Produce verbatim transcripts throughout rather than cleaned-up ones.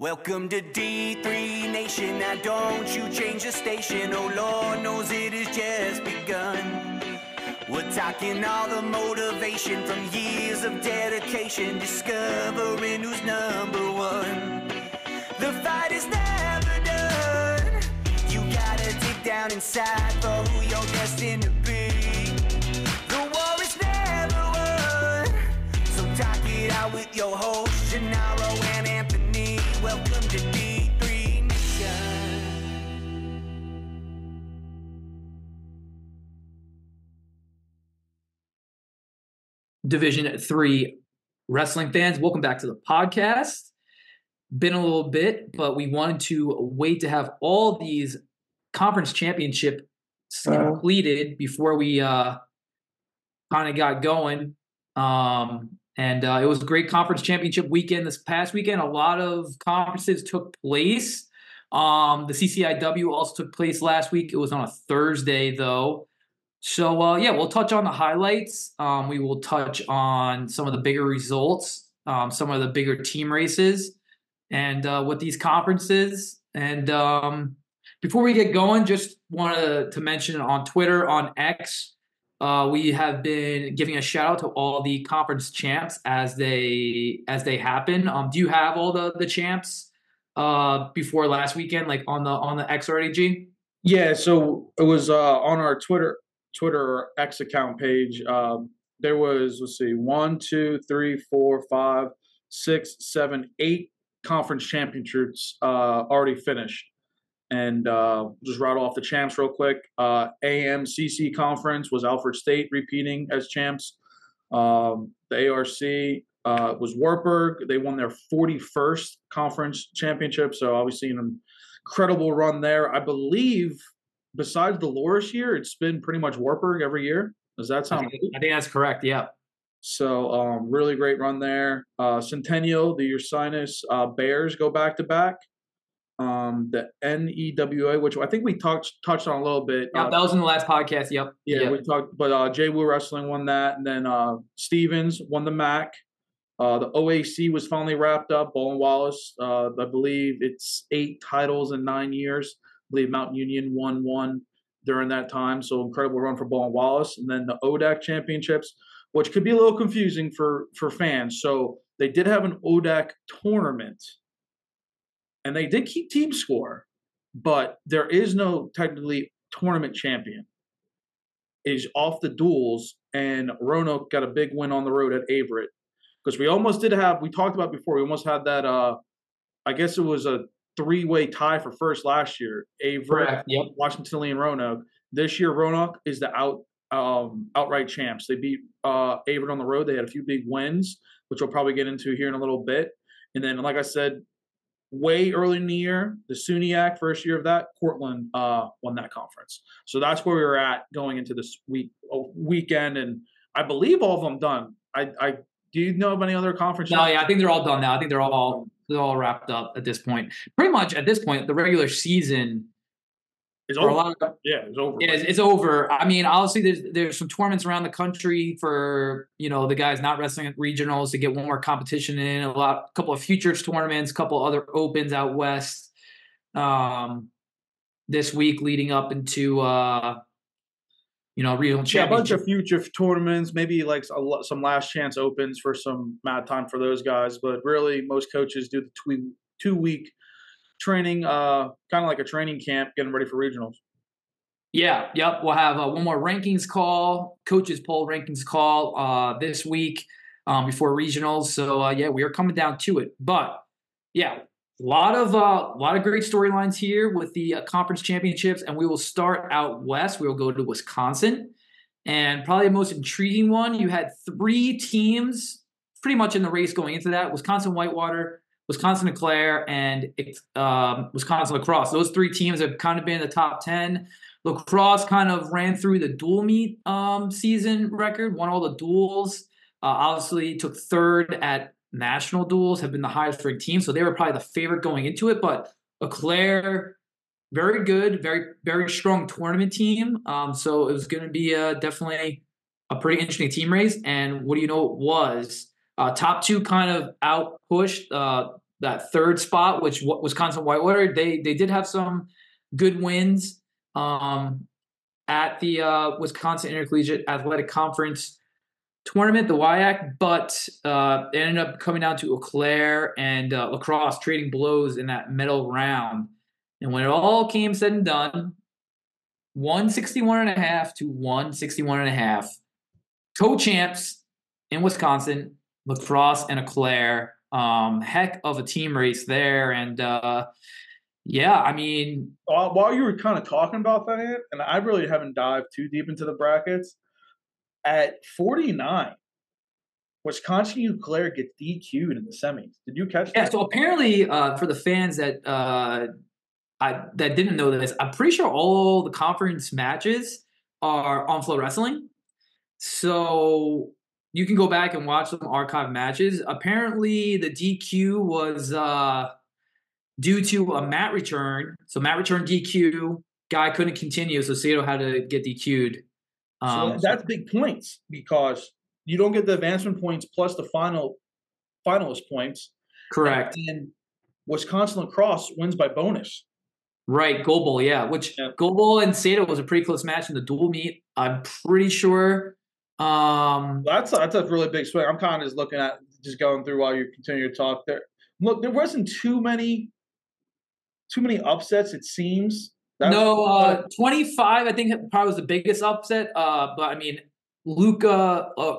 Welcome to D three Nation, now don't you change the station, oh Lord knows it has just begun. We're talking all the motivation from years of dedication, discovering who's number one. The fight is never done, you gotta dig down inside for who you're destined to be. The war is never won, so talk it out with your hosts, Gennaro and Anthony. Welcome to D three Nation. Division three wrestling fans, welcome back to the podcast. Been a little bit, but we wanted to wait to have all these conference championships uh, completed before we uh, kind of got going. Um, And uh, it was a great conference championship weekend this past weekend. A lot of conferences took place. Um, the C C I W also took place last week. It was on a Thursday, though. So, uh, yeah, we'll touch on the highlights. Um, we will touch on some of the bigger results, um, some of the bigger team races, and uh, with these conferences. And um, before we get going, just wanted to mention on Twitter, on X, Uh, we have been giving a shout out to all the conference champs as they as they happen. Um, do you have all the the champs uh, before last weekend, like on the on the X already, G? Yeah, so it was uh, on our Twitter Twitter X account page. Um, there was let's see, one, two, three, four, five, six, seven, eight conference championships uh, already finished. And uh, just rattle off the champs real quick. Uh, A M C C conference was Alfred State repeating as champs. Um, the A R C uh, was Wartburg. They won their forty-first conference championship. So obviously an incredible run there. I believe besides the Loris year, it's been pretty much Wartburg every year. Does that sound I think, I think that's correct. Yeah. So um, really great run there. Uh, Centennial, the Ursinus uh, Bears go back to back. Um, the N E W A, which I think we talked touched on a little bit. Yeah, uh, that was in the last podcast. Yep. Yeah, yep. we talked. But uh, J. Wu Wrestling won that, and then uh, Stevens won the M A C. Uh, the O A C was finally wrapped up. Baldwin Wallace, uh, I believe it's eight titles in nine years. I believe Mountain Union won one during that time. So incredible run for Baldwin Wallace, and then the O D A C championships, which could be a little confusing for for fans. So they did have an O D A C tournament. And they did keep team score, but there is no technically tournament champion. It is off the duels, and Roanoke got a big win on the road at Averett. Because we almost did have, we talked about before, we almost had that, uh, I guess it was a three-way tie for first last year. Averett, yep. Washington and Roanoke. This year, Roanoke is the out um, outright champs. They beat uh, Averett on the road. They had a few big wins, which we'll probably get into here in a little bit. And then, like I said, way early in the year, the S U N Y A C, first year of that, Cortland uh, won that conference. So that's where we were at going into this week weekend, and I believe all of them done. I, I do you know of any other conference? No, yeah, I think they're all done now. I think they're all they're all wrapped up at this point. Pretty much at this point, the regular season is over. A lot of, yeah, it's over. Yeah, it's, it's over. I mean, obviously, there's there's some tournaments around the country for you know the guys not wrestling at regionals to get one more competition in. A lot, a couple of futures tournaments, a couple other opens out west. Um, this week leading up into uh, you know regional yeah, championship. A bunch of future tournaments, maybe like a, some last chance opens for some mad time for those guys. But really, most coaches do the two two week. Training, uh, kind of like a training camp, getting ready for regionals. Yeah, yep. We'll have uh, one more rankings call, coaches poll rankings call uh, this week um, before regionals. So uh, yeah, we are coming down to it. But yeah, a lot of a uh, lot of great storylines here with the uh, conference championships, and we will start out west. We will go to Wisconsin, and probably the most intriguing one. You had three teams pretty much in the race going into that: Wisconsin Whitewater, Wisconsin-Eau Claire, and um, Wisconsin-Lacrosse. Those three teams have kind of been in the top ten. Lacrosse kind of ran through the dual meet um, season record, won all the duels. Uh, obviously, took third at national duels, have been the highest-ranked team, so they were probably the favorite going into it. But Eau Claire, very good, very very strong tournament team. Um, so it was going to be uh, definitely a pretty interesting team race. And what do you know, it was. Uh, top two kind of out pushed uh, that third spot, which Wisconsin Whitewater, they they did have some good wins um, at the uh, Wisconsin Intercollegiate Athletic Conference tournament, the W I A C, but uh, it ended up coming down to Eau Claire and uh, Lacrosse trading blows in that medal round. And when it all came said and done, one sixty-one and a half to one sixty-one and a half, co-champs in Wisconsin, Lacrosse and Eau Claire. Um, heck of a team race there. And uh, yeah, I mean, uh, while you were kind of talking about that, and I really haven't dived too deep into the brackets, at forty-nine, Wisconsin-Eau Claire gets D Q'd in the semis. Did you catch that? Yeah, so apparently uh, for the fans that uh, I, that didn't know this, I'm pretty sure all the conference matches are on Flow Wrestling. So you can go back and watch some archive matches. Apparently the D Q was uh, due to a mat return. So mat return D Q, guy couldn't continue, so Sato had to get D Q'd. Um, so that's big points because you don't get the advancement points plus the final finalist points. Correct. And then Wisconsin Lacrosse wins by bonus. Right, Gold Bowl, yeah. Which yeah. Gold Bowl and Sato was a pretty close match in the dual meet. I'm pretty sure. Um, that's a, that's a really big swing. I'm kind of just looking at, just going through while you continue to talk there. Look, there wasn't too many, too many upsets. It seems. That no, uh, twenty-five. I think probably was the biggest upset. Uh, but I mean, Luca. Uh,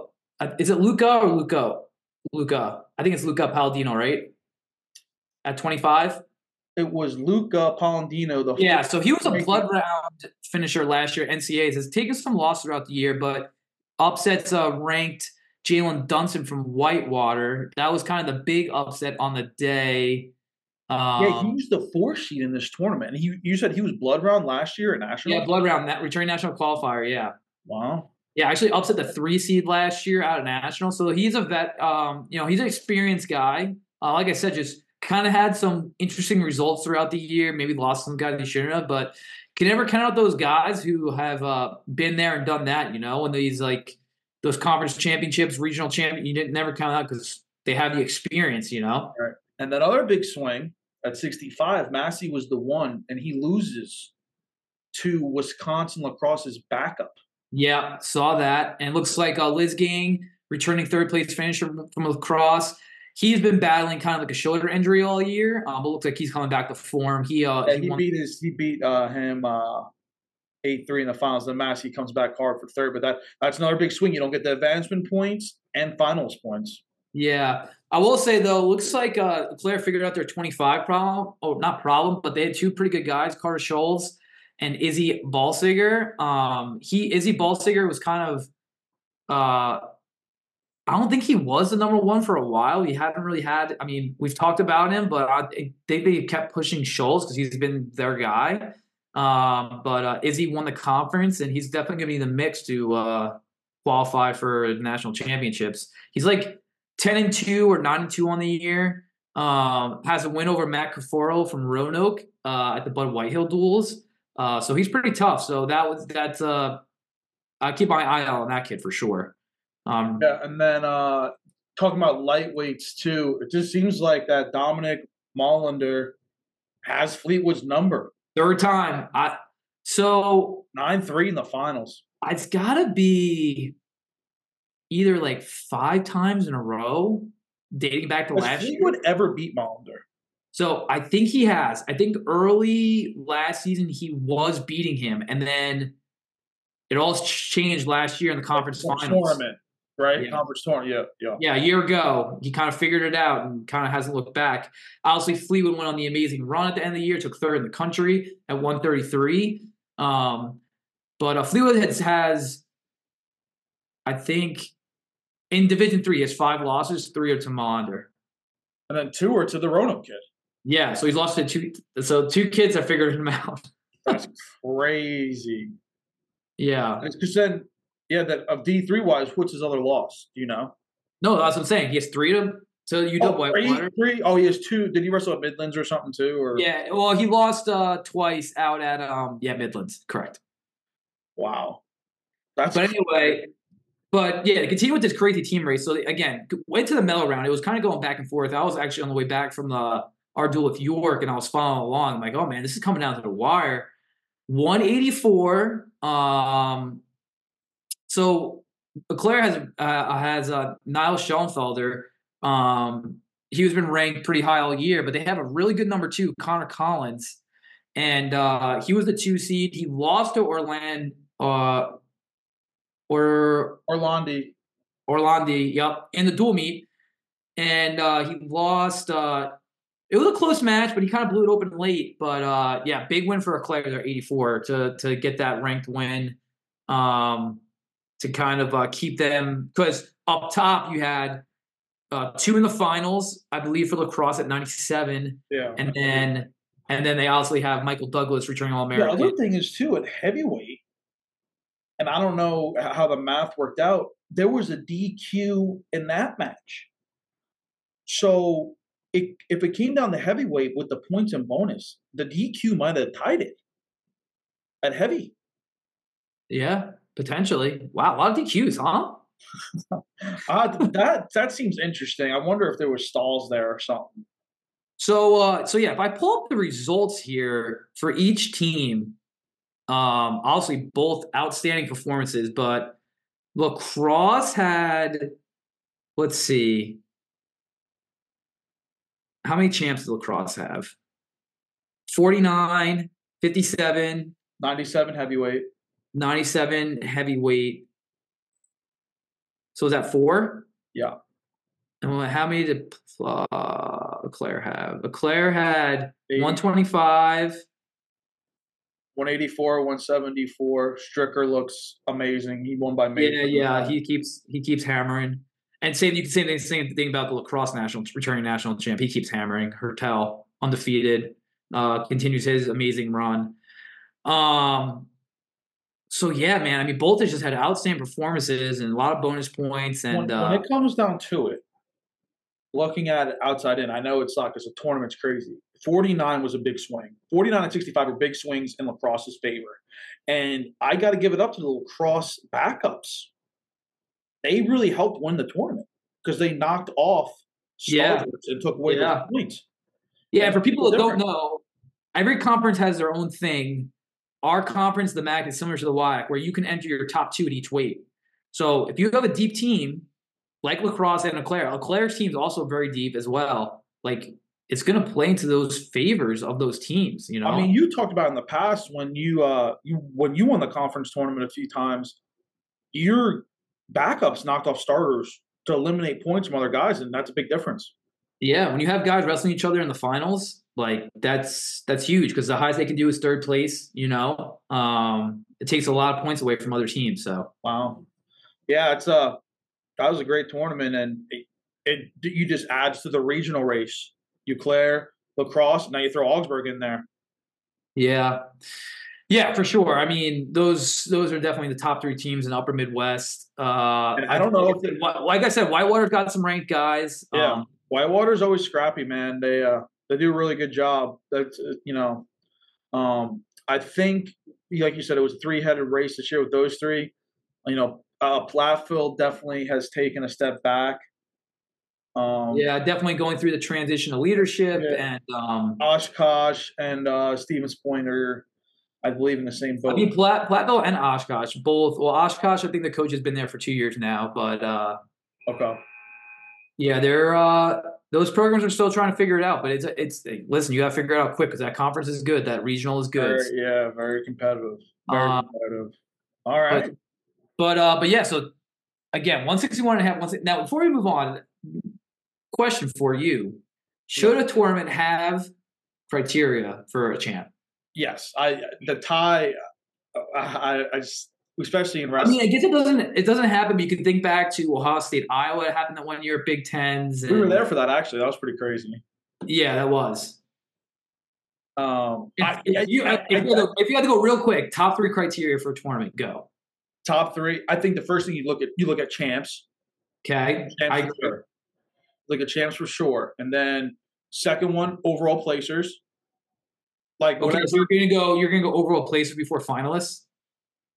is it Luca or Luco? Luca. I think it's Luca Paladino, right? At twenty-five. It was Luca Paladino. The yeah. So he was a blood round finisher last year. N C A A has taken some loss throughout the year, but upsets uh, ranked Jalen Dunson from Whitewater. That was kind of the big upset on the day. Um, yeah, he was the fourth seed in this tournament. He, you said he was blood round last year at national. Yeah, blood round, that returning national qualifier. Yeah. Wow. Yeah, actually upset the three seed last year out of national. So he's a vet. Um, you know, he's an experienced guy. Uh, like I said, just kind of had some interesting results throughout the year. Maybe lost some guys he shouldn't have, but can never count out those guys who have uh, been there and done that, you know, and these like those conference championships, regional champion, you didn't never count out because they have the experience, you know. Right. And that other big swing at sixty-five, Massey was the one, and he loses to Wisconsin Lacrosse's backup. Yeah, saw that. And it looks like uh, Liz Gang, returning third place finisher from Lacrosse. He's been battling kind of like a shoulder injury all year, um, but looks like he's coming back to form. He uh, yeah, he, he won- beat his he beat uh, him uh, eight three in the finals. Then Massey comes back hard for third, but that that's another big swing. You don't get the advancement points and finals points. Yeah, I will say though, looks like uh, Claire figured out their twenty-five problem. Oh, not problem, but they had two pretty good guys, Carter Scholes and Izzy Balsiger. Um, he Izzy Balsiger was kind of. Uh, I don't think he was the number one for a while. He hadn't really had – I mean, we've talked about him, but I think they kept pushing Scholes because he's been their guy. Um, but uh, Izzy won the conference, and he's definitely going to be in the mix to uh, qualify for national championships. He's like ten and two or nine and two on the year. Um, has a win over Matt Caforo from Roanoke uh, at the Bud Whitehill duels. Uh, so he's pretty tough. So that was that's uh, – I keep my eye out on that kid for sure. Um, yeah, and then uh, talking about lightweights too, it just seems like that Dominic Mollander has Fleetwood's number. Third time. I so nine three in the finals. It's got to be either like five times in a row, dating back to has last Fleetwood year. Fleetwood ever beat Mollander? So I think he has. I think early last season he was beating him, and then it all changed last year in the conference the finals. Tournament. Right? Yeah. Conference tournament. Yeah. Yeah. Yeah. A year ago, he kind of figured it out and kind of hasn't looked back. Obviously, Fleetwood went on the amazing run at the end of the year, took third in the country at one thirty-three. Um, but uh, Fleetwood has, has, I think, in Division three, he has five losses, three are to Mollander. And then two are to the Roanoke kid. Yeah. So he's lost to two. So two kids have figured him out. That's crazy. Yeah. Because then. Yeah, that of D three wise, what's his other loss? Do you know? No, that's what I'm saying. He has three of them. So you don't oh, three, three. Oh, he has two. Did he wrestle at Midlands or something too? Or yeah, well, he lost uh, twice out at um yeah Midlands. Correct. Wow. That's but anyway, But yeah, to continue with this crazy team race. So again, went to the medal round. It was kind of going back and forth. I was actually on the way back from the our duel with York, and I was following along. I'm like, oh man, this is coming down to the wire. one eighty-four. Um, so Eau Claire has uh, has uh, Niles Schoenfelder. Um, he's been ranked pretty high all year, but they have a really good number two, Connor Collins, and uh, he was the two seed. He lost to Orland. Uh, Or Orlandi, Orlandi, yep, in the dual meet, and uh, he lost. Uh, it was a close match, but he kind of blew it open late. But uh, yeah, big win for Eau Claire, their eighty-four to to get that ranked win, um, to kind of uh, keep them, because up top you had uh, two in the finals, I believe, for lacrosse at ninety-seven, yeah, and then and then they obviously have Michael Douglas returning All-American. The other thing is too at heavyweight. And I don't know how the math worked out. There was a D Q in that match. So it, if it came down to heavyweight with the points and bonus, the D Q might have tied it at heavy. Yeah, potentially. Wow, a lot of D Qs, huh? uh, that that seems interesting. I wonder if there were stalls there or something. So, uh, so yeah, if I pull up the results here for each team, Um, obviously both outstanding performances, but lacrosse had, let's see, how many champs did lacrosse have? forty-nine, fifty-seven, ninety-seven heavyweight, ninety-seven heavyweight. So is that four? Yeah. And how many did uh, Eau Claire have? Eau Claire had eight. one twenty-five. one eighty-four, one seventy-four. Stricker looks amazing. He won by May. Yeah, yeah. He keeps he keeps hammering. And same you can say the same thing about the lacrosse national returning national champ. He keeps hammering. Hertel, undefeated, uh, continues his amazing run. Um, so yeah, man. I mean, both has just had outstanding performances and a lot of bonus points. And when, uh, when it comes down to it, looking at it outside in, I know it's not because the tournament's crazy. forty-nine was a big swing. forty-nine and sixty-five were big swings in lacrosse's favor. And I got to give it up to the lacrosse backups. They really helped win the tournament because they knocked off starters yeah. and took away yeah. the points. Yeah, and for people that different. don't know, every conference has their own thing. Our conference, the M A C, is similar to the W I A C, where you can enter your top two at each weight. So if you have a deep team, like lacrosse and Eau Claire, Eau Claire's team is also very deep as well. Like, it's going to play into those favors of those teams, you know. I mean, you talked about in the past when you uh, you when you won the conference tournament a few times, your backups knocked off starters to eliminate points from other guys, and that's a big difference. Yeah, when you have guys wrestling each other in the finals, like that's that's huge because the highest they can do is third place. You know, um, it takes a lot of points away from other teams. So wow, yeah, it's uh that was a great tournament, and it, it you just adds to the regional race. Eau Claire, lacrosse. Now you throw Augsburg in there. Yeah, yeah, for sure. I mean, those those are definitely the top three teams in Upper Midwest. Uh, I don't know. If they, like I said, Whitewater's got some ranked guys. Yeah, um, Whitewater's always scrappy, man. They uh, they do a really good job. That's uh, you know, um, I think like you said, it was a three headed race this year with those three. You know, uh, Platteville definitely has taken a step back. Um, yeah, definitely going through the transition of leadership yeah. and um, Oshkosh and uh, Stevens Point are, I believe, in the same boat. I mean, Platt, Platteville and Oshkosh both. Well, Oshkosh, I think the coach has been there for two years now, but uh, okay, yeah, they're uh, those programs are still trying to figure it out. But it's it's listen, you got to figure it out quick because that conference is good, that regional is good. Very, yeah, very competitive. Very um, competitive. All right, but but, uh, but yeah, so again, one sixty one and a half. one sixty Now, before we move on. Question for you: should a tournament have criteria for a champ? Yes, I the tie. I, I just, especially in wrestling. I mean, I guess it doesn't. It doesn't happen. But you can think back to Ohio State, Iowa. It happened that one year. Big Tens. And, we were there for that. Actually, that was pretty crazy. Yeah, that was. Um, if, I, if you I, if, I, you I, to, if you had to go real quick, top three criteria for a tournament. Go. Top three. I think the first thing you look at you look at champs. Okay, champs I agree. Sure. Like a champs for sure. And then second one, overall placers. Like okay, so you're gonna go you're gonna go overall placers before finalists?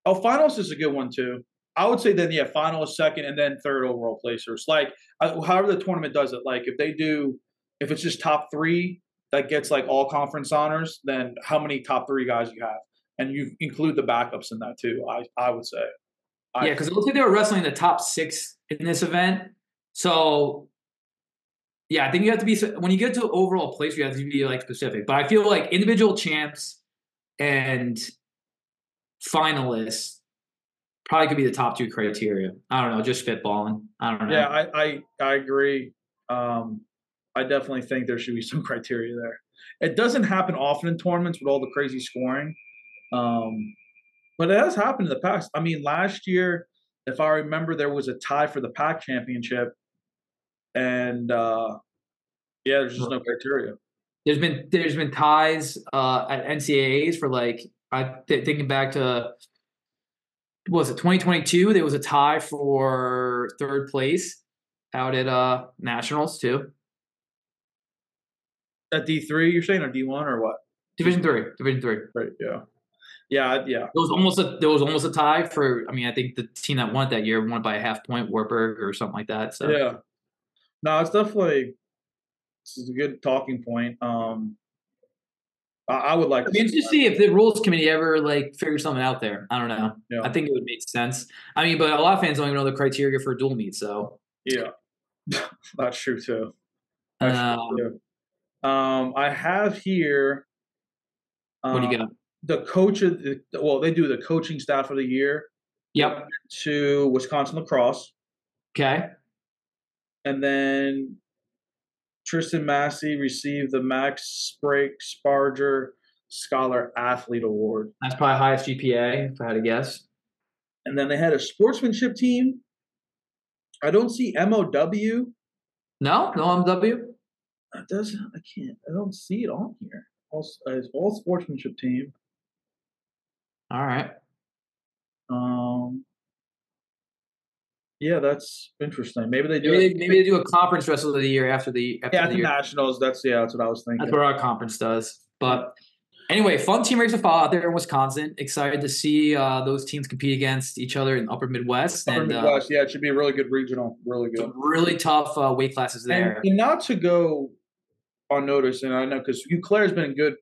Oh, finalists is a good one too. I would say then, yeah, finalist, second, and then third overall placers. Like, however the tournament does it. Like, if they do, if it's just top three that gets like all conference honors, then how many top three guys you have, and you include the backups in that too. I I would say. I, yeah, because it looks like they were wrestling the top six in this event. So, yeah, I think you have to be, when you get to overall place, you have to be like specific. But I feel like individual champs and finalists probably could be the top two criteria. I don't know, just spitballing. I don't know. Yeah, I I, I agree. Um, I definitely think there should be some criteria there. It doesn't happen often in tournaments with all the crazy scoring, um, but it has happened in the past. I mean, last year, if I remember, there was a tie for the PAC championship, and uh, yeah, there's just no criteria. There's been there's been ties uh, at N C A As for like I th- thinking back to. What was it, twenty twenty-two? There was a tie for third place out at uh, Nationals too. At D three, you're saying, or D one, or what? Division three, Division three. Right. Yeah. Yeah. Yeah. There was almost a there was almost a tie for. I mean, I think the team that won it that year won by a half point, Wartburg or something like that. So yeah. No, it's definitely this is a good talking point. Um, I would like to I mean, see just that. see if the rules committee ever like figure something out there. I don't know. Yeah. I think it would make sense. I mean, but a lot of fans don't even know the criteria for a dual meet. So yeah, that's true too. That's um, true too. Um, I have here. Um, what do you got? The coach of the, well, they do the coaching staff of the year. Yep. To Wisconsin-Lacrosse. Okay. And then Tristan Massey received the Max Sprake Sparger Scholar Athlete Award. That's probably highest G P A, if I had to guess. And then they had a sportsmanship team. I don't see M O W. No, no M O W. It doesn't. I can't. I don't see it on here. All, it's all sportsmanship team. All right. Um. Yeah, that's interesting. Maybe they do. Maybe they, maybe they do a conference rest of the year after the after yeah, the year. Nationals. That's yeah, that's what I was thinking. That's what our conference does. But anyway, fun team race to follow out there in Wisconsin. Excited to see uh, those teams compete against each other in Upper Midwest. Upper and, Midwest, uh, yeah, it should be a really good regional. Really good. Some really tough uh, weight classes there. And, and not to go unnoticed, and I know because Eau Claire's been good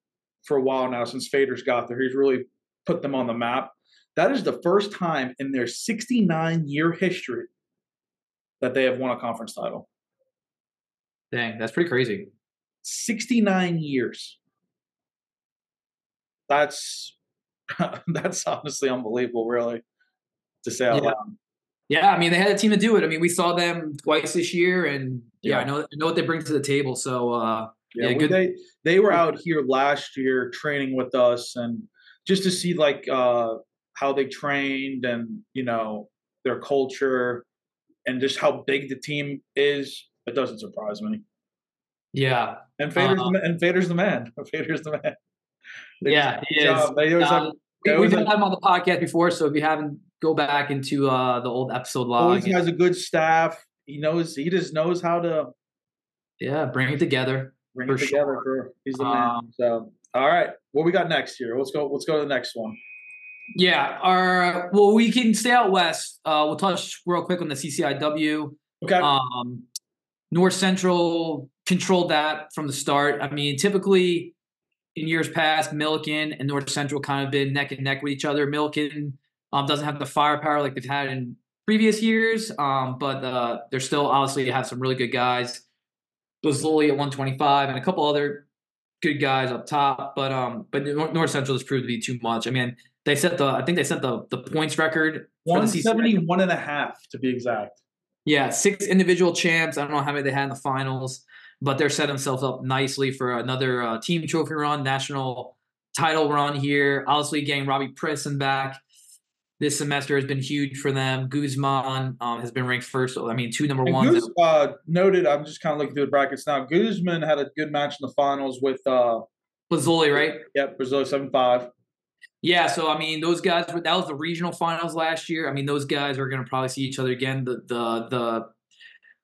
for a while now since Fader's got there. He's really put them on the map. That is the first time in their sixty-nine year history that they have won a conference title. Dang, that's pretty crazy. sixty-nine years. That's that's honestly unbelievable, really, to say out loud. Yeah. yeah, I mean, they had a team to do it. I mean, we saw them twice this year, and yeah, yeah I know I know what they bring to the table. So, uh, yeah, yeah good. They, they were out here last year training with us, and just to see, like, uh, how they trained and, you know, their culture and just how big the team is, it doesn't surprise me. Yeah. And Fader's, um, the, and Fader's the man. Fader's the man. They yeah, he is. They always um, have, they always we've have, had him on the podcast before, so if you haven't, go back into uh, the old episode log. Always has a good staff. He knows. He just knows how to. Yeah, bring it together. Bring it sure. together. For, he's the um, man. So, all right, what we got next here? Let's go. Let's go to the next one. Yeah, our well, we can stay out west. Uh, we'll touch real quick on the C C I W. Okay. Um, North Central controlled that from the start. I mean, typically in years past, Milliken and North Central kind of been neck and neck with each other. Milliken um, doesn't have the firepower like they've had in previous years, um, but uh, they're still obviously have some really good guys. Goes Lilly at one twenty-five and a couple other good guys up top, but um, but North Central has proved to be too much. I mean. They set the, I think they set the, the points record. one seventy-one and a half to be exact. Yeah. Six individual champs. I don't know how many they had in the finals, but they're set themselves up nicely for another uh, team trophy run, national title run here. Obviously getting Robbie Prisson back this semester has been huge for them. Guzman um, has been ranked first. I mean, two number ones. Guz, uh, noted. I'm just kind of looking through the brackets now. Guzman had a good match in the finals with uh, Brazoli, right? Yep. Brazoli seven five. Yeah, so I mean, those guys. That was the regional finals last year. I mean, those guys are going to probably see each other again. The the the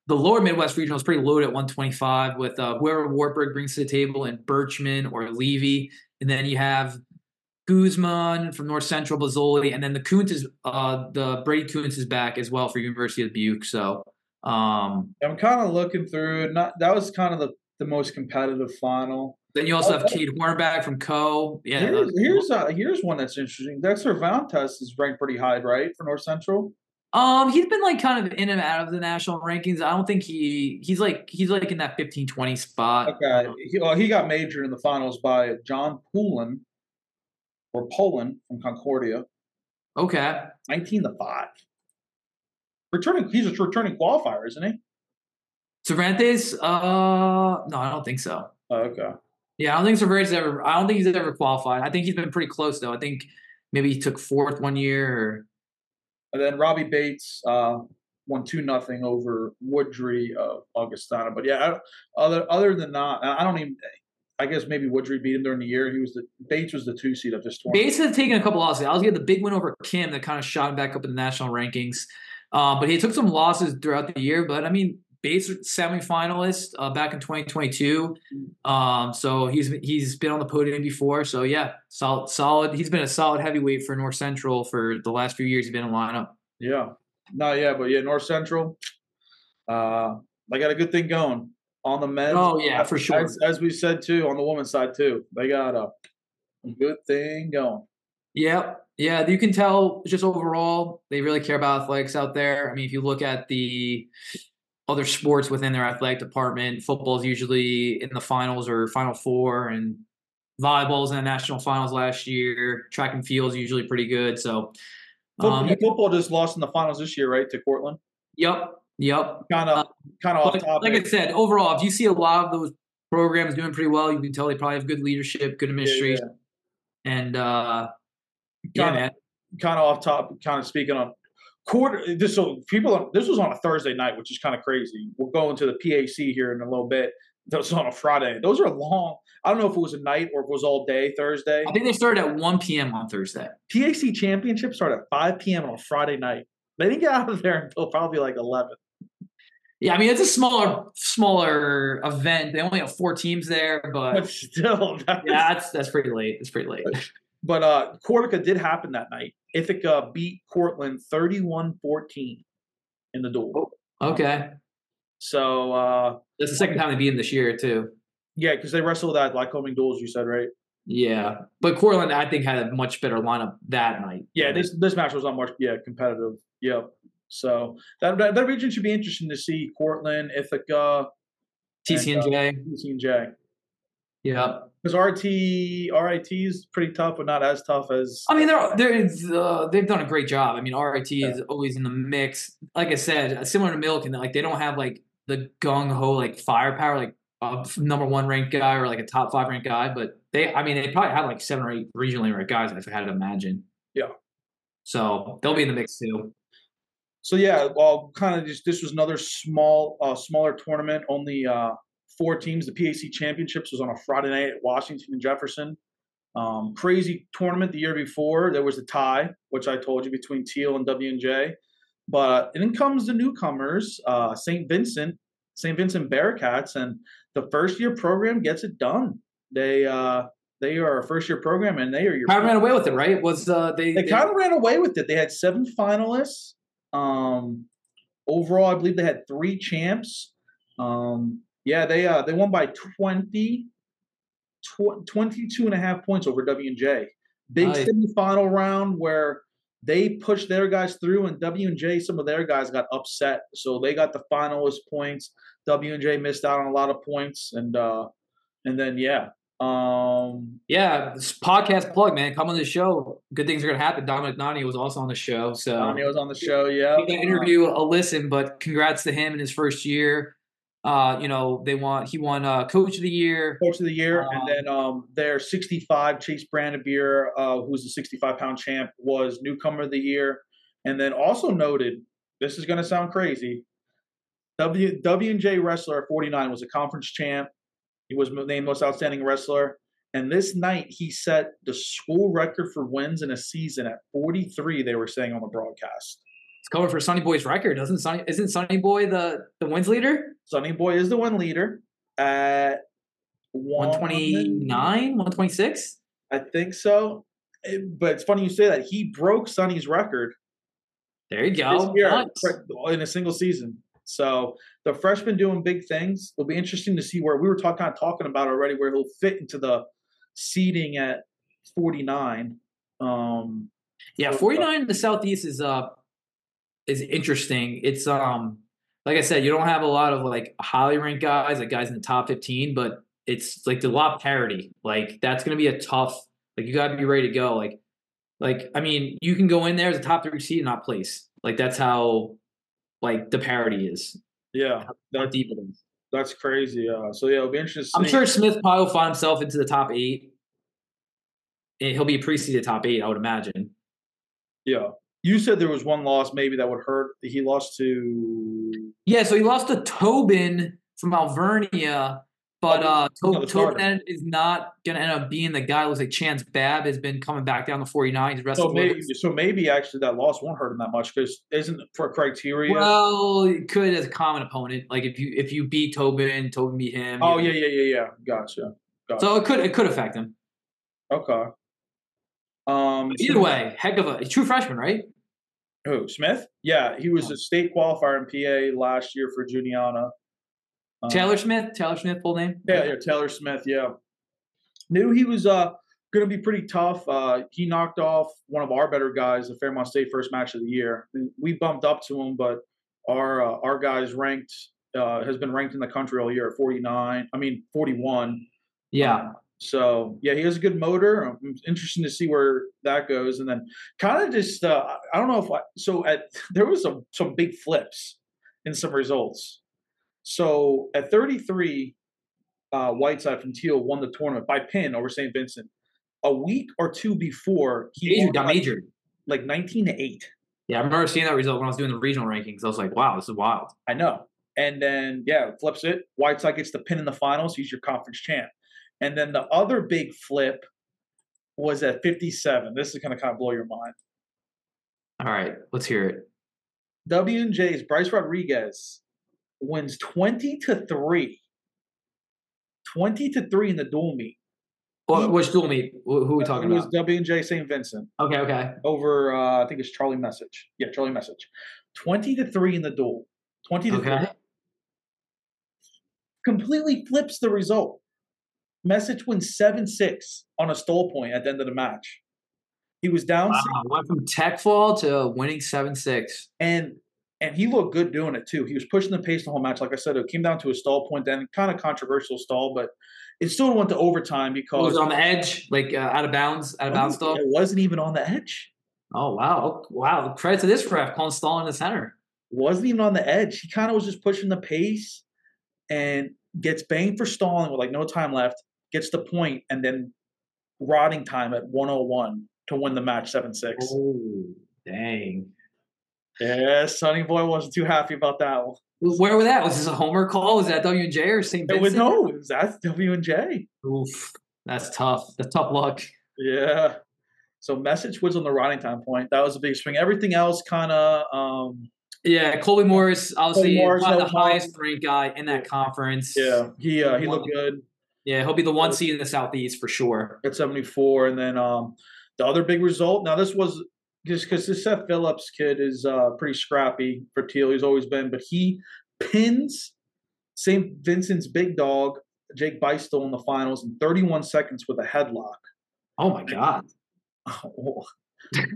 the Lower Midwest regional is pretty loaded at one twenty-five with uh, whoever Wartburg brings to the table and Birchman or Levy, and then you have Guzman from North Central, Bazzoli, and then the Kuntz is uh, the Brady Kuntz is back as well for University of Dubuque. So um, I'm kind of looking through. Not that was kind of the, the most competitive final. Then you also oh, have Cade Hornback from Co. Yeah, here's here's, a, here's one that's interesting. Dexter Cervantes is ranked pretty high, right, for North Central? Um, he's been like kind of in and out of the national rankings. I don't think he he's like he's like in that fifteen twenty spot. Okay, he, well, he got majored in the finals by John Poulin. Or Poland from Concordia. Okay. nineteen to five. Returning, he's a returning qualifier, isn't he? Cervantes? Uh, no, I don't think so. Oh, okay. Yeah, I don't think Cervantes ever. I don't think he's ever qualified. I think he's been pretty close though. I think maybe he took fourth one year. Or... And then Robbie Bates uh, won two nothing over Woodry of Augustana. But yeah, other other than that, I don't even. I guess maybe Woodry beat him during the year. He was the Bates was the two seed of this tournament. Bates has taken a couple losses. I was getting the big win over Kim that kind of shot him back up in the national rankings, uh, but he took some losses throughout the year. But I mean, Bates was semifinalist uh, back in twenty twenty-two, um, so he's he's been on the podium before. So yeah, solid, solid. He's been a solid heavyweight for North Central for the last few years. He's been in lineup. Yeah, no, yeah, but yeah, North Central. Uh, I got a good thing going. On the men's, oh yeah, as, for sure. As, as we said too, on the women's side too, they got a good thing going. Yeah, yeah, you can tell just overall they really care about athletics out there. I mean, if you look at the other sports within their athletic department, football is usually in the finals or final four, and volleyball's in the national finals last year. Track and field is usually pretty good. So um, football, football just lost in the finals this year, right, to Cortland? Yep. Yep. Kind of, uh, kind of off topic. Like I said, overall, if you see a lot of those programs doing pretty well, you can tell they probably have good leadership, good administration, yeah, yeah. and uh, kind yeah, of, kind of off topic. Kind of speaking on quarter. This so people. This was on a Thursday night, which is kind of crazy. We'll go into the P A C here in a little bit. That was on a Friday. Those are long. I don't know if it was a night or if it was all day Thursday. I think they started at one p m on Thursday. P A C championships started at five p m on Friday night. They didn't get out of there until probably like eleven. Yeah, I mean it's a smaller, smaller event. They only have four teams there, but, but still, that's, yeah, that's that's pretty late. It's pretty late. But uh, Cortica did happen that night. Ithaca beat Cortland thirty-one fourteen in the duel. Okay, so uh, that's the second time they beat them this year too. Yeah, because they wrestled that Lycoming duel, as you said, right? Yeah, but Cortland I think had a much better lineup that night. Yeah, this this match was not much yeah competitive. Yep. So that, that that region should be interesting to see. Cortland, Ithaca, T C N J, and, uh, T C N J. Yeah, because R I T is pretty tough, but not as tough as. I mean, they're they're uh, they've done a great job. I mean, R I T yeah. is always in the mix. Like I said, similar to Milliken, like they don't have like the gung ho like firepower like a number one ranked guy or like a top five ranked guy, but they I mean they probably have like seven or eight regionally ranked guys. If I had to imagine. Yeah. So they'll be in the mix too. So yeah, well, kind of just this was another small, uh, smaller tournament. Only uh, four teams. The P A C Championships was on a Friday night at Washington and Jefferson. Um, crazy tournament the year before. There was a tie, which I told you between Teal and W and J. But in comes the newcomers, uh, Saint Vincent, Saint Vincent Bearcats, and the first year program gets it done. They. Uh, They are a first-year program, and they are your. Kind of ran away with it, right? Was uh, they? They, they kind of ran away with it. They had seven finalists. Um, overall, I believe they had three champs. Um, yeah, they uh, they won by twenty, tw twenty-two and a half points over W and J. Big nice. Semi-final round where they pushed their guys through, and W and J, some of their guys got upset, so they got the finalist points. W and J missed out on a lot of points, and uh, and then yeah. Um. Yeah, this podcast plug, man. Come on the show. Good things are gonna happen. Dominic Nani was also on the show. So Nani was on the show. Yeah, give the interview a listen. But congrats to him in his first year. Uh, you know they want he won uh, coach of the year, coach of the year, um, and then um, their sixty-five Chase Brandebeer, uh, who's the sixty-five pound champ, was newcomer of the year, and then also noted. This is gonna sound crazy. W W and J wrestler at forty-nine was a conference champ. He was named most outstanding wrestler. And this night, he set the school record for wins in a season at forty-three, they were saying on the broadcast. It's covered for Sonny Boy's record. Doesn't Sonny, isn't Sonny Boy the, the wins leader? Sonny Boy is the win leader at one twenty-nine, one twenty-six? I think so. but it's funny you say that. He broke Sonny's record. There you go. In a single season. So the freshman doing big things. It'll be interesting to see where we were talk, kind of talking about already, where he'll fit into the seeding at forty-nine. Um, yeah, forty-nine in the Southeast is uh is interesting. It's um like I said, you don't have a lot of like highly ranked guys, like guys in the top fifteen, but it's like the lot parity. Like that's gonna be a tough. Like you gotta be ready to go. Like like I mean, you can go in there as a top three seed and not place. Like that's how. Like the parity is, yeah, that's deep it is. That's crazy. Uh, so yeah, it'll be interesting. I'm sure Smith probably will find himself into the top eight, and he'll be pre-seeded top eight, I would imagine. Yeah, you said there was one loss maybe that would hurt. He lost to yeah, so he lost to Tobin from Alvernia, but uh, to Tobin is not gonna end up being the guy. It looks like Chance Babb has been coming back down the forty-nine. So maybe, so maybe actually that loss won't hurt him that much because isn't for criteria. Well, it could as a common opponent. Like if you if you beat Tobin, Tobin beat him. Oh yeah, yeah, yeah, yeah. Gotcha. Gotcha. So it could it could affect him. Okay. Um. But either way, heck of a true freshman, right? Who, Smith? Yeah, he was a state qualifier in P A last year for Juniata. Um, Taylor Smith, Taylor Smith, full name. Yeah, yeah, Taylor Smith. Yeah, knew he was uh going to be pretty tough. Uh, he knocked off one of our better guys, the Fairmont State first match of the year. We bumped up to him, but our uh, our guys ranked uh, has been ranked in the country all year at forty-nine. I mean forty-one. Yeah. Um, so yeah, he has a good motor. Um, interesting to see where that goes, and then kind of just uh, I don't know if I, so at there was some some big flips in some results. So at thirty-three, uh, Whiteside from Teal won the tournament by pin over Saint Vincent. A week or two before, he got majored like nineteen to eight. Yeah, I remember seeing that result when I was doing the regional rankings. I was like, wow, this is wild. I know. And then, yeah, flips it. Whiteside gets the pin in the finals. He's your conference champ. And then the other big flip was at fifty-seven. This is going to kind of blow your mind. All right, let's hear it. W and J's Bryce Rodriguez wins twenty to three. twenty to three in the dual meet. Well, which dual meet? Who are we talking about? It was W and J Saint Vincent. Okay, okay. Over, uh, I think it's Charlie Message. Yeah, Charlie Message. twenty to three in the duel. twenty to three. Completely flips the result. Message wins seven six on a stall point at the end of the match. He was down. Wow, went from tech fall to winning seven six. And And he looked good doing it, too. He was pushing the pace the whole match. Like I said, it came down to a stall point then. Kind of controversial stall, but it still went to overtime because – was it on the edge? Like uh, out of bounds? Out of bounds stall? It wasn't even on the edge. Oh, wow. Wow. Credit to this ref calling stall in the center. Wasn't even on the edge. He kind of was just pushing the pace and gets banged for stalling with, like, no time left, gets the point, and then rotting time at one oh one to win the match seven six. Oh, dang. Yeah, Sonny Boy wasn't too happy about that one. Where was that? Was this a homer call? Was that W and J or Saint Vincent? It was, no, that's W and J. Oof, that's tough. That's tough luck. Yeah. So Message was on the riding time point. That was a big swing. Everything else kind of um, – yeah, Colby Morris, obviously Colby Morris, probably the highest ranked guy in that conference. Yeah, he uh, he looked good. Yeah, he'll be the one seed in the Southeast for sure. At seventy-four. And then um, the other big result – now this was – just because this Seth Phillips kid is uh, pretty scrappy for Teal. He's always been. But he pins Saint Vincent's big dog, Jake Beistel, in the finals in thirty-one seconds with a headlock. Oh, my God. Oh.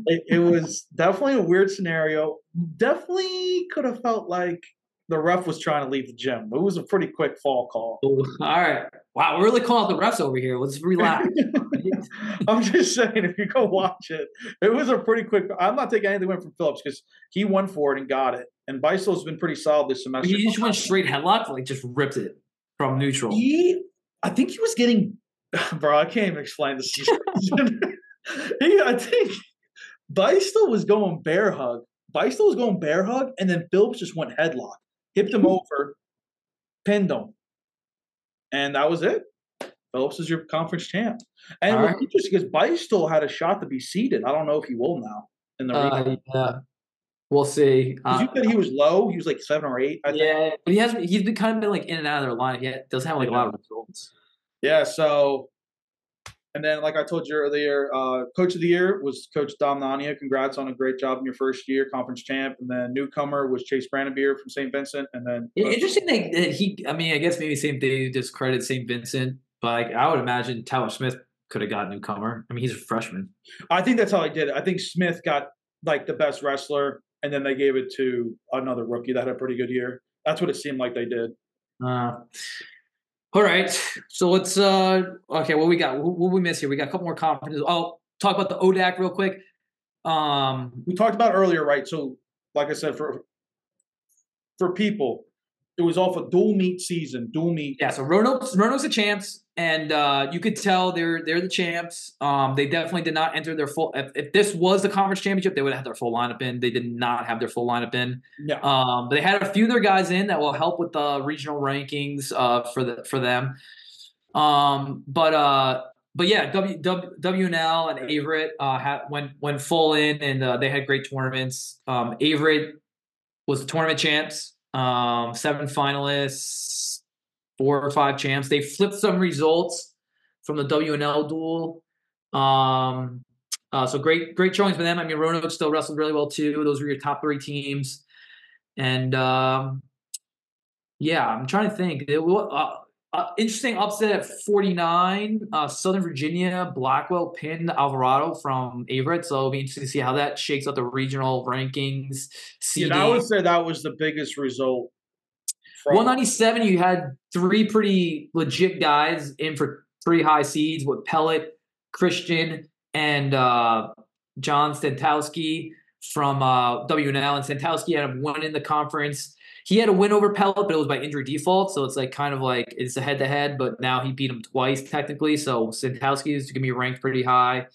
it, it was definitely a weird scenario. Definitely could have felt like the ref was trying to leave the gym. It was a pretty quick fall call. All right. Wow, we're really calling out the refs over here. Let's relax. I'm just saying, if you go watch it, it was a pretty quick – I'm not taking anything away from Phillips because he went for it and got it. And Beistel's been pretty solid this semester. He just went straight headlock, like just ripped it from neutral. He – I think he was getting – bro, I can't even explain this. he, I think Beistel was going bear hug. Beistel was going bear hug, and then Phillips just went headlock. Hipped him over, pinned him, and that was it. Phillips is your conference champ. And all right. What's interesting is Beistel had a shot to be seeded. I don't know if he will now in the uh, region. Yeah, we'll see. Uh, you said he was low. He was like seven or eight. I yeah, think. But he has he's been kind of been like in and out of their line. He doesn't have like yeah. a lot of results. Yeah, so And then, like I told you earlier, uh, Coach of the Year was Coach Dom Nania. Congrats on a great job in your first year, conference champ. And then newcomer was Chase Brandenbeer from Saint Vincent. And then Coach- interesting that, that he, I mean, I guess maybe same thing, discredit Saint Vincent. But like, I would imagine Taylor Smith could have got newcomer. I mean, he's a freshman. I think that's how I did it. I think Smith got like the best wrestler, and then they gave it to another rookie that had a pretty good year. That's what it seemed like they did. Uh, all right. So let's uh, – okay, what we got? What, what we miss here? We got a couple more conferences. I'll talk about the O D A C real quick. Um, we talked about earlier, right? So like I said, for for people, it was off a dual meet season, dual meet. Yeah, so Roanoke's, Roanoke's the champs, and uh, you could tell they're they're the champs. Um, they definitely did not enter their full – if this was the conference championship, they would have had their full lineup in. They did not have their full lineup in. No. Um, but they had a few of their guys in that will help with the regional rankings uh, for the for them. Um, but uh, but yeah, W, W, W and L and Averett uh, ha- went, went full in, and uh, they had great tournaments. Um, Averett was the tournament champs. Um, seven finalists, four or five champs. They flipped some results from the W and L duel. Um, uh, so great, great showings for them. I mean, Roanoke still wrestled really well too. Those were your top three teams. And, um, yeah, I'm trying to think. It, uh, uh, interesting upset at forty-nine, uh, Southern Virginia, Blackwell pinned Alvarado from Averett. So it'll be interesting to see how that shakes up the regional rankings. Yeah, I would say that was the biggest result. From- one ninety-seven, you had three pretty legit guys in for three high seeds with Pellet, Christian, and uh, John Stantowski from uh, W and L. And Stantowski had won in the conference. He had a win over Pellet, but it was by injury default. So it's like kind of like it's a head-to-head, but now he beat him twice technically. So Sintowski is going to be ranked pretty high.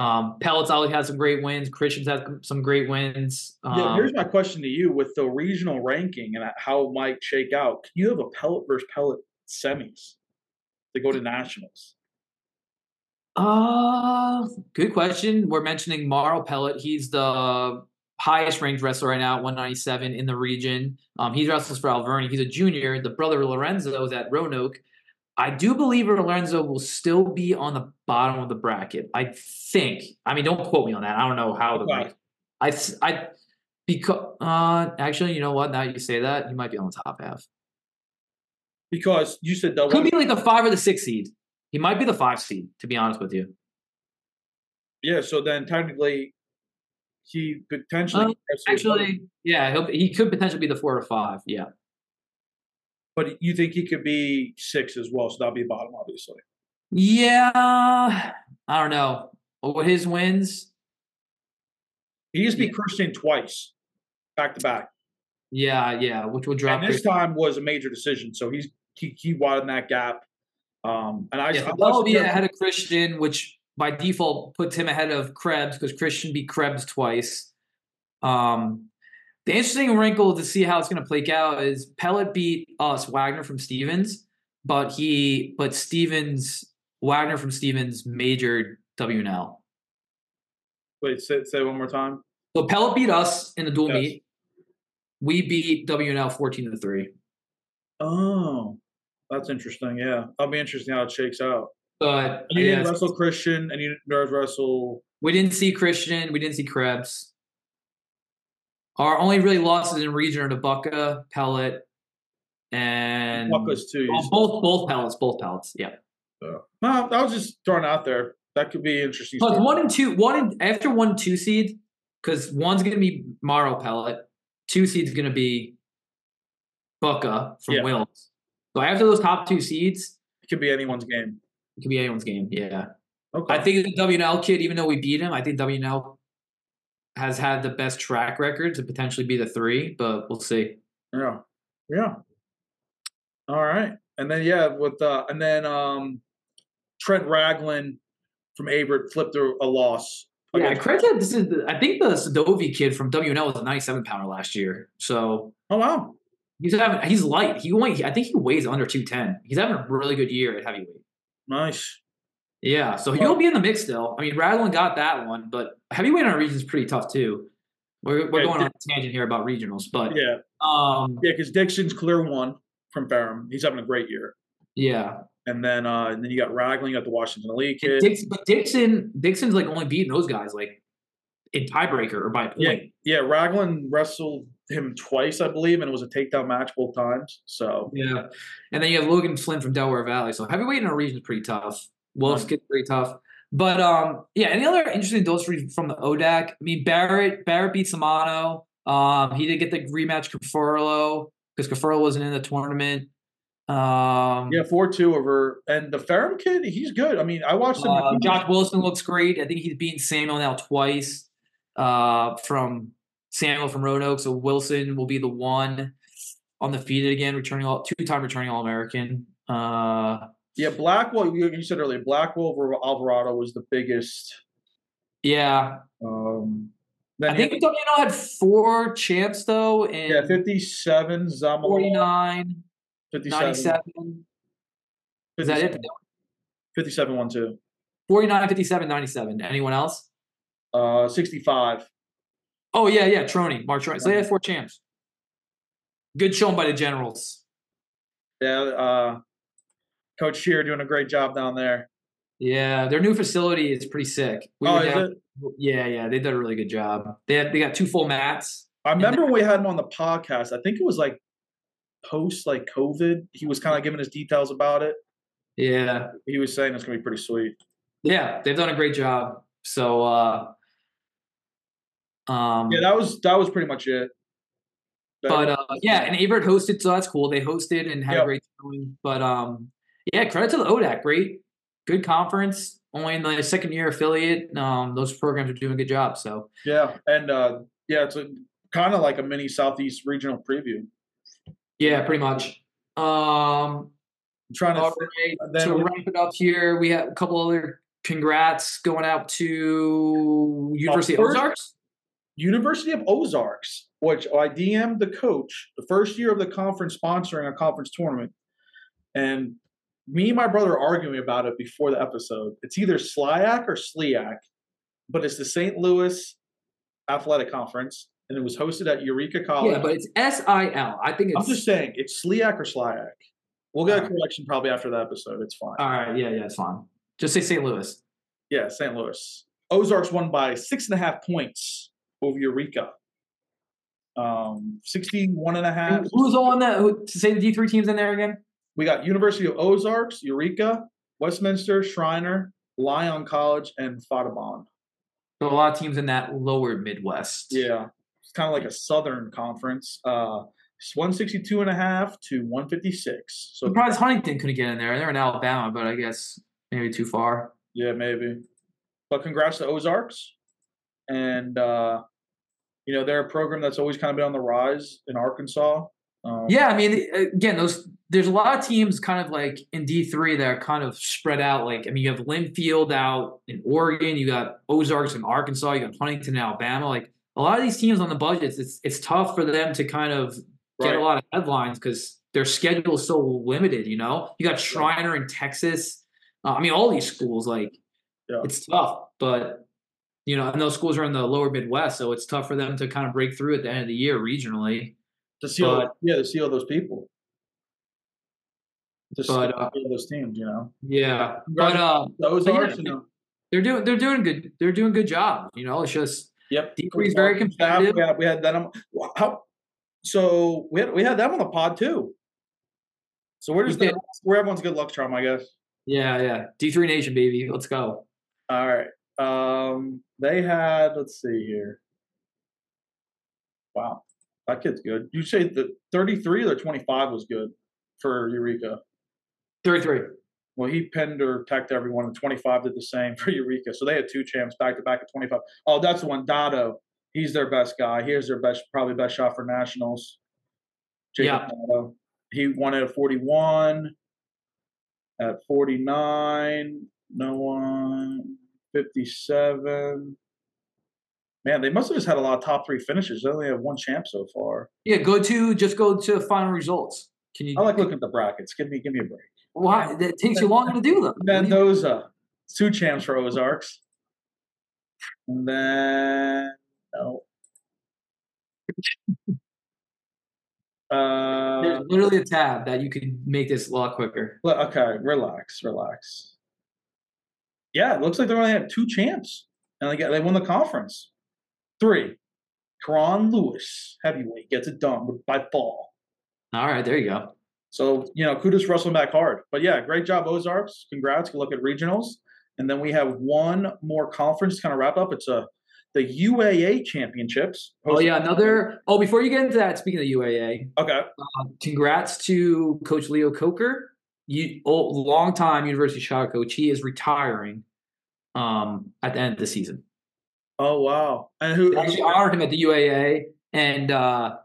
Um, Pellet's always had some great wins. Christian's had some great wins. Um, yeah, here's my question to you with the regional ranking and how it might shake out. Can you have a Pellet versus Pellet semis to go to nationals? Uh, good question. We're mentioning Mauro Pellet. He's the highest ranked wrestler right now at one ninety-seven in the region. Um, he wrestles for Alvernia. He's a junior. The brother Lorenzo is at Roanoke. I do believe Lorenzo will still be on the bottom of the bracket. I think. I mean, don't quote me on that. I don't know how the okay. I I because uh, actually, you know what? Now you say that, he might be on the top half. Because you said that could one- be like the five or the six seed. He might be the five seed, to be honest with you. Yeah. So then, technically. He potentially um, actually, yeah, he'll, he could potentially be the four or five, yeah. But you think he could be six as well, so that'll be bottom, obviously. Yeah, I don't know. With his wins, he just beat yeah. Christian twice, back to back. Yeah, yeah, which will drop. And this Christian. Time was a major decision, so he's he, he widened that gap. Um, and I yeah, will be ahead of Christian, which. By default, puts him ahead of Krebs because Christian beat Krebs twice. Um, the interesting wrinkle to see how it's going to play out is Pellet beat us Wagner from Stevens, but he but Stevens Wagner from Stevens majored W and L. Wait, say say one more time. So Pellet beat us in the dual yes. meet. We beat W and L fourteen to three. Oh, that's interesting. Yeah, that'll be interesting how it shakes out. But and you didn't yeah, wrestle Christian, and you didn't nerve wrestle. We didn't see Christian. We didn't see Krebs. Our only really losses in region are to Bucca, Pellet, and Bucca's too. Oh, both both Pellets, both Pellets. Yeah. So, no, I was just throwing out there. That could be interesting. But one and two, one and, after one two seed, because one's going to be Mauro Pellet, two seed's going to be Bucca from yeah. Wills. So after those top two seeds, it could be anyone's game. It could be anyone's game, yeah. Okay. I think the W and L kid, even though we beat him, I think W and L has had the best track record to potentially be the three, but we'll see. Yeah, yeah. All right, and then yeah, with uh, and then um, Trent Ragland from Averett flipped a, a loss. Yeah, Trent. This is the, I think the Sadovi kid from W and L was a ninety-seven pounder last year. So oh wow, he's having he's light. He only I think he weighs under two ten. He's having a really good year at heavyweight. Nice. Yeah, so he'll be in the mix still. I mean, Ragland got that one, but heavyweight on regions is pretty tough too. We're we're yeah, going on a tangent here about regionals, but yeah, um, yeah, because Dixon's clear one from Barham. He's having a great year. Yeah, And then uh, and then you got Ragland, you got the Washington League kids. Dixon, but Dixon, Dixon's like only beating those guys like in tiebreaker or by point. Yeah, yeah, Ragland wrestled him twice, I believe, and it was a takedown match both times. So yeah, and then you have Logan Flynn from Delaware Valley. So heavyweight in our region is pretty tough. Wolf's mm-hmm. kids pretty tough. But um, yeah, any other interesting adulteries from the O D A C? I mean, Barrett Barrett beat Samano. Um, he did get the rematch Caffarlo because Caffarlo wasn't in the tournament. Um, yeah, four two over. And the Ferrum kid, he's good. I mean, I watched him. Uh, Josh Wilson looks great. I think he's beaten Samuel now twice uh, from Samuel from Roanoke. So Wilson will be the one undefeated again, returning all, two-time returning All-American. Uh, yeah, Blackwell, you, you said earlier, Blackwell over Alvarado was the biggest. Yeah. Um, I think W N O had four champs, though. And yeah, fifty-seven. Zamolo. forty-nine. fifty-seven. ninety-seven. Is that it? fifty-seven, one two. forty-nine, fifty-seven, ninety-seven. Anyone else? Uh, sixty-five. Oh, yeah, yeah. Trony. Mark Trony. So they had four champs. Good showing by the Generals. Yeah. Uh, Coach Shear doing a great job down there. Yeah. Their new facility is pretty sick. We oh, is down, it? Yeah, yeah. They did a really good job. They had, they got two full mats. I remember we had him on the podcast. I think it was like post like COVID, he was kind of giving us details about it. Yeah, he was saying it's gonna be pretty sweet. Yeah, they've done a great job. So uh um yeah, that was that was pretty much it. That but uh yeah, and Averett hosted, so that's cool. They hosted and had yep. a great showing. But um yeah, credit to the O D A C. Great, good conference. Only in the second year affiliate. Um, those programs are doing a good job. So yeah, and uh yeah, it's kind of like a mini Southeast Regional preview. Yeah, pretty much. Um, I'm trying to, right, then to we, wrap it up here. We have a couple other congrats going out to University of Ozarks. University of Ozarks, which I D M'd the coach the first year of the conference sponsoring a conference tournament. And me and my brother are arguing about it before the episode. It's either SLIAC or SLEAC, but it's the Saint Louis Athletic Conference. And it was hosted at Eureka College. Yeah, but it's S I L. I think it's... I'm just saying, it's SLEAC or SLIAC. We'll get All a correction right. probably after the episode. It's fine. All right. Yeah, yeah, it's fine. Just say Saint Louis. Yeah, Saint Louis. Ozarks won by six and a half points over Eureka. Um, sixty-one and a half. Who, who's all on that? Who, say the D three teams in there again? We got University of Ozarks, Eureka, Westminster, Shriner, Lyon College, and Fatabon. So a lot of teams in that lower Midwest. Yeah. It's kind of like a Southern conference. Uh, it's one sixty-two and a half to one fifty-six. So surprised Huntington couldn't get in there. They're in Alabama, but I guess maybe too far. Yeah, maybe. But congrats to Ozarks. And, uh, you know, they're a program that's always kind of been on the rise in Arkansas. Um, yeah, I mean, again, those there's a lot of teams kind of like in D three that are kind of spread out. Like, I mean, you have Linfield out in Oregon. You got Ozarks in Arkansas. You got Huntington in Alabama. Like, a lot of these teams on the budgets, it's it's tough for them to kind of get right. a lot of headlines because their schedule is so limited, you know? You got Shriner in Texas. Uh, I mean, all these schools, like, yeah. it's tough. But, you know, and those schools are in the lower Midwest, so it's tough for them to kind of break through at the end of the year regionally. To see all, yeah, to see all those people. To see but, all uh, those teams, you know? Yeah. But, uh, those but, are, yeah, you know, they're doing, they're doing good. They're doing a good job, you know? It's just... Yep, D three's very competitive. We had, we had that on, wow. So we had we had them on the pod too. So we're just where everyone's good luck charm, I guess. Yeah, yeah. D three Nation, baby. Let's go. All right. Um, they had. Let's see here. Wow, that kid's good. You say the thirty-three or twenty-five was good for Eureka. thirty-three. Well, he pinned or teched everyone, and twenty-five did the same for Eureka. So they had two champs back-to-back at twenty-five. Oh, that's the one, Dotto. He's their best guy. Here's their best, probably best shot for nationals. Jacob yeah. Dotto. He won at forty-one. At forty-nine, no one. fifty-seven. Man, they must have just had a lot of top three finishes. They only have one champ so far. Yeah, go to – just go to final results. Can you? I like looking at the brackets. Give me, give me a break. Why? That takes you longer to do them. Mendoza, two champs for Ozarks. And then, no. Uh, There's literally a tab that you could make this a lot quicker. Okay, relax, relax. Yeah, it looks like they only had two champs, and they got, they won the conference. Three, Karan Lewis, heavyweight, gets it done by fall. All right, there you go. So, you know, kudos wrestling back hard. But, yeah, great job, Ozarks. Congrats. Good luck at regionals. And then we have one more conference to kind of wrap up. It's a, the U A A Championships. Oh, yeah, another – oh, before you get into that, speaking of U A A. Okay. Uh, congrats to Coach Leo Coker, you, old, longtime University of Chicago coach. He is retiring um, at the end of the season. Oh, wow. And who – actually honored him at the U A A. And, uh,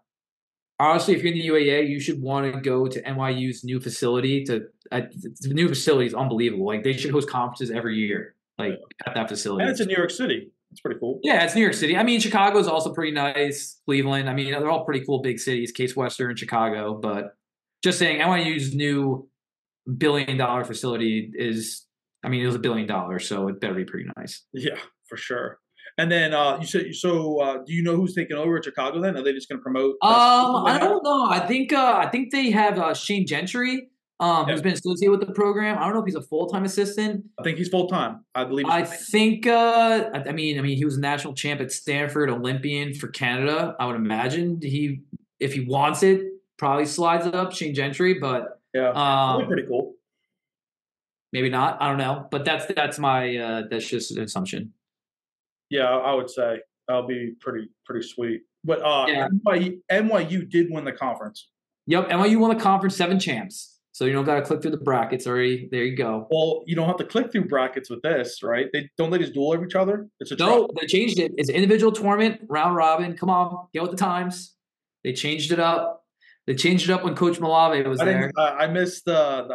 honestly, if you're in the U A A, you should want to go to N Y U's new facility. To uh, the new facility is unbelievable. Like, they should host conferences every year, like, yeah. at that facility. And it's in New York City. It's pretty cool. Yeah, it's New York City. I mean, Chicago is also pretty nice. Cleveland. I mean, they're all pretty cool big cities. Case Western, Chicago. But just saying, N Y U's new billion dollar facility is, I mean, it was a billion dollars, so it better be pretty nice. Yeah, for sure. And then uh, you said, so uh, do you know who's taking over at Chicago then? Are they just going to promote? Um, I don't know. I think uh, I think they have uh, Shane Gentry, um, yeah. who's been associated with the program. I don't know if he's a full-time assistant. I think he's full-time. I believe. I think. Uh, I mean, I mean, he was a national champ at Stanford, Olympian for Canada. I would imagine he, if he wants it, probably slides it up Shane Gentry. But yeah, um, that'd be pretty cool. Maybe not. I don't know. But that's that's my uh, that's just an assumption. Yeah, I would say that'll be pretty pretty sweet. But uh, yeah. N Y U, N Y U did win the conference. Yep, N Y U won the conference, seven champs. So you don't got to click through the brackets already. There you go. Well, you don't have to click through brackets with this, right? They don't they just duel over each other? It's a no, they changed it. It's an individual tournament, round robin. Come on, get with the times. They changed it up. They changed it up when Coach Malave was I there. Uh, I missed the uh,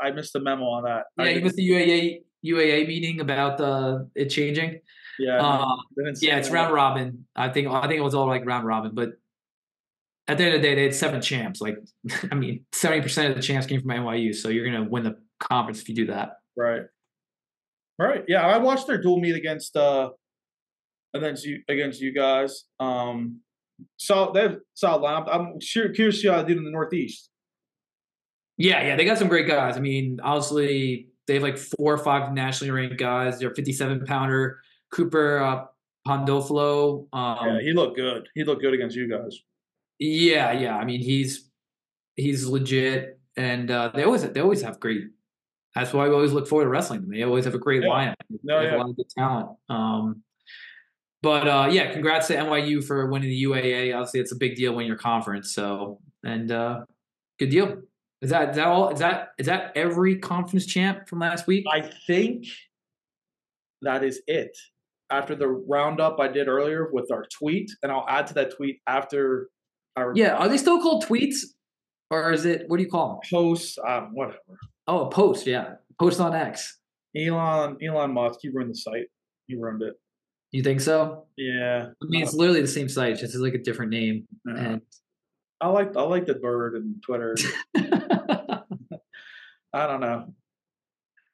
I, I missed the memo on that. Yeah, I you missed the U A A U A A meeting about the it changing. Yeah, uh, yeah, it's round robin. I think I think it was all like round robin, but at the end of the day, they had seven champs. Like, I mean, seventy percent of the champs came from N Y U, so you're gonna win the conference if you do that. Right. Right. Yeah, I watched their dual meet against uh, against you against you guys. Um, so they have solid lineup. I'm sure curious to see how they did in the Northeast. Yeah, yeah, they got some great guys. I mean, obviously they have like four or five nationally ranked guys. They're fifty-seven pounder. Cooper uh, Pandolfo. Um, yeah, he looked good. He looked good against you guys. Yeah, yeah. I mean, he's he's legit, and uh, they always they always have great. That's why we always look forward to wrestling them. They always have a great yeah. lineup. No, they have yeah. a lot of good talent. Um, but uh, yeah, congrats to N Y U for winning the U A A. Obviously, it's a big deal winning your conference. So, and uh, good deal. Is that is that all? Is that is that every conference champ from last week? I think that is it. After the roundup I did earlier with our tweet, and I'll add to that tweet after. Our yeah, are they still called tweets, or is it what do you call them? Posts, um, whatever. Oh, post, yeah, post on X. Elon, Elon Musk, you ruined the site. You ruined it. You think so? Yeah. I mean, it's uh, literally the same site, just it's like a different name. Uh, and I like, I like the bird and Twitter. I don't know.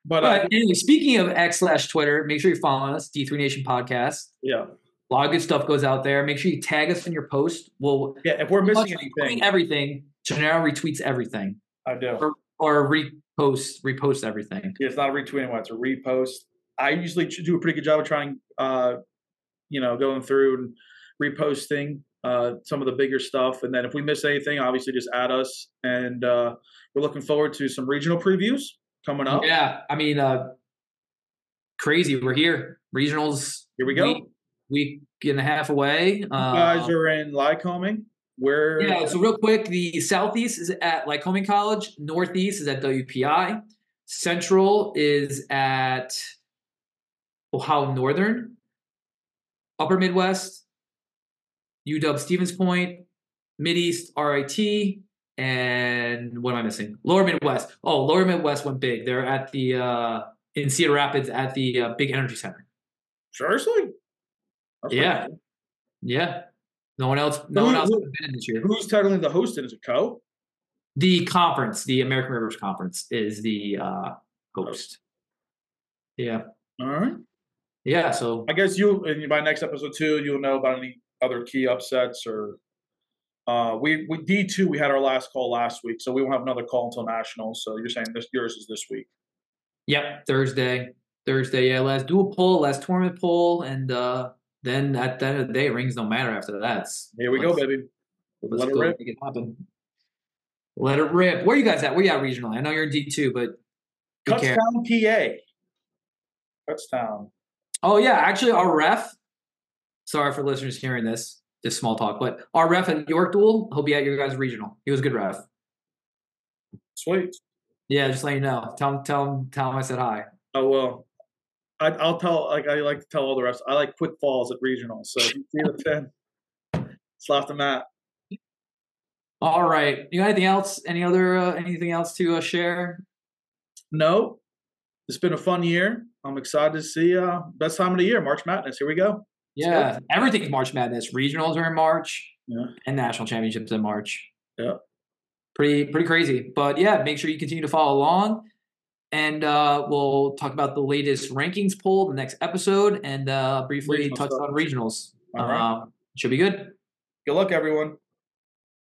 But, but uh, anyway, speaking of X slash Twitter, make sure you're following us, D three Nation Podcast. Yeah. A lot of good stuff goes out there. Make sure you tag us in your post. We'll yeah, if we're missing anything. Everything, Gennaro retweets everything. I do. Or, or repost, repost everything. Yeah, it's not a retweet anymore, it's a repost. I usually do a pretty good job of trying, uh, you know, going through and reposting uh, some of the bigger stuff. And then if we miss anything, obviously just add us. And uh, we're looking forward to some regional previews. Coming up. Yeah. I mean, uh, crazy. We're here. Regionals. Here we go. Week, week and a half away. You guys uh, are in Lycoming. Where? Yeah. So real quick, the Southeast is at Lycoming College. Northeast is at W P I. Central is at Ohio Northern. Upper Midwest, U W Stevens Point. Mideast, R I T. And what am I missing? Lower Midwest. Oh, Lower Midwest went big. They're at the uh, in Cedar Rapids at the uh, Big Energy Center. Seriously? That's yeah, cool. yeah. No one else. No who, one else who, has been in this year. Who's titling the host? Is it co? The conference, the American Rivers Conference, is the uh, host. Yeah. All right. Yeah. So I guess you in by next episode two, you'll know about any other key upsets or. Uh, we, we D two, we had our last call last week, so we won't have another call until nationals. So you're saying this yours is this week? Yep, Thursday. Thursday, yeah. Let's do a poll, let's tournament poll, and uh, then at the end of the day, rings don't matter after that. Here we let's, go, baby. Let's Let it go rip. Make it happen. Let it rip. Where are you guys at? Where are you at regionally? I know you're in D two, but Kutztown, P A. Kutztown. Oh, yeah. Actually, our ref, sorry for listeners hearing this, this small talk, but our ref at York Duel, he'll be at your guys' regional. He was a good ref. Sweet. Yeah, just let you know. Tell him, tell him, tell him I said hi. Oh, well, I, I'll tell, like, I like to tell all the refs, I like quick falls at regional. So if you see the ten, slap the mat. All right. You got anything else? Any other, uh, anything else to uh, share? No. It's been a fun year. I'm excited to see uh, best time of the year, March Madness. Here we go. Let's yeah, go. Everything's March Madness. Regionals are in March, yeah, and national championships in March. Yeah, pretty pretty crazy. But yeah, make sure you continue to follow along, and uh, we'll talk about the latest rankings poll the next episode, and uh, briefly touch on regionals. All right. Um, should be good. Good luck, everyone.